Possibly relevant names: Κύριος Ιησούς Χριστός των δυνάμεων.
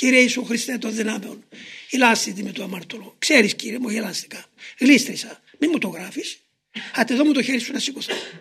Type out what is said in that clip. Κύριε Ιησού Χριστέ των δυνάμεων, ηλάστη τη με το αμαρτωλό. Ξέρεις, Κύριε μου, γελάστηκα. Γλίστρισα. Μην μου το γράφεις. Άτε εδώ μου το χέρι σου να σήκωσα.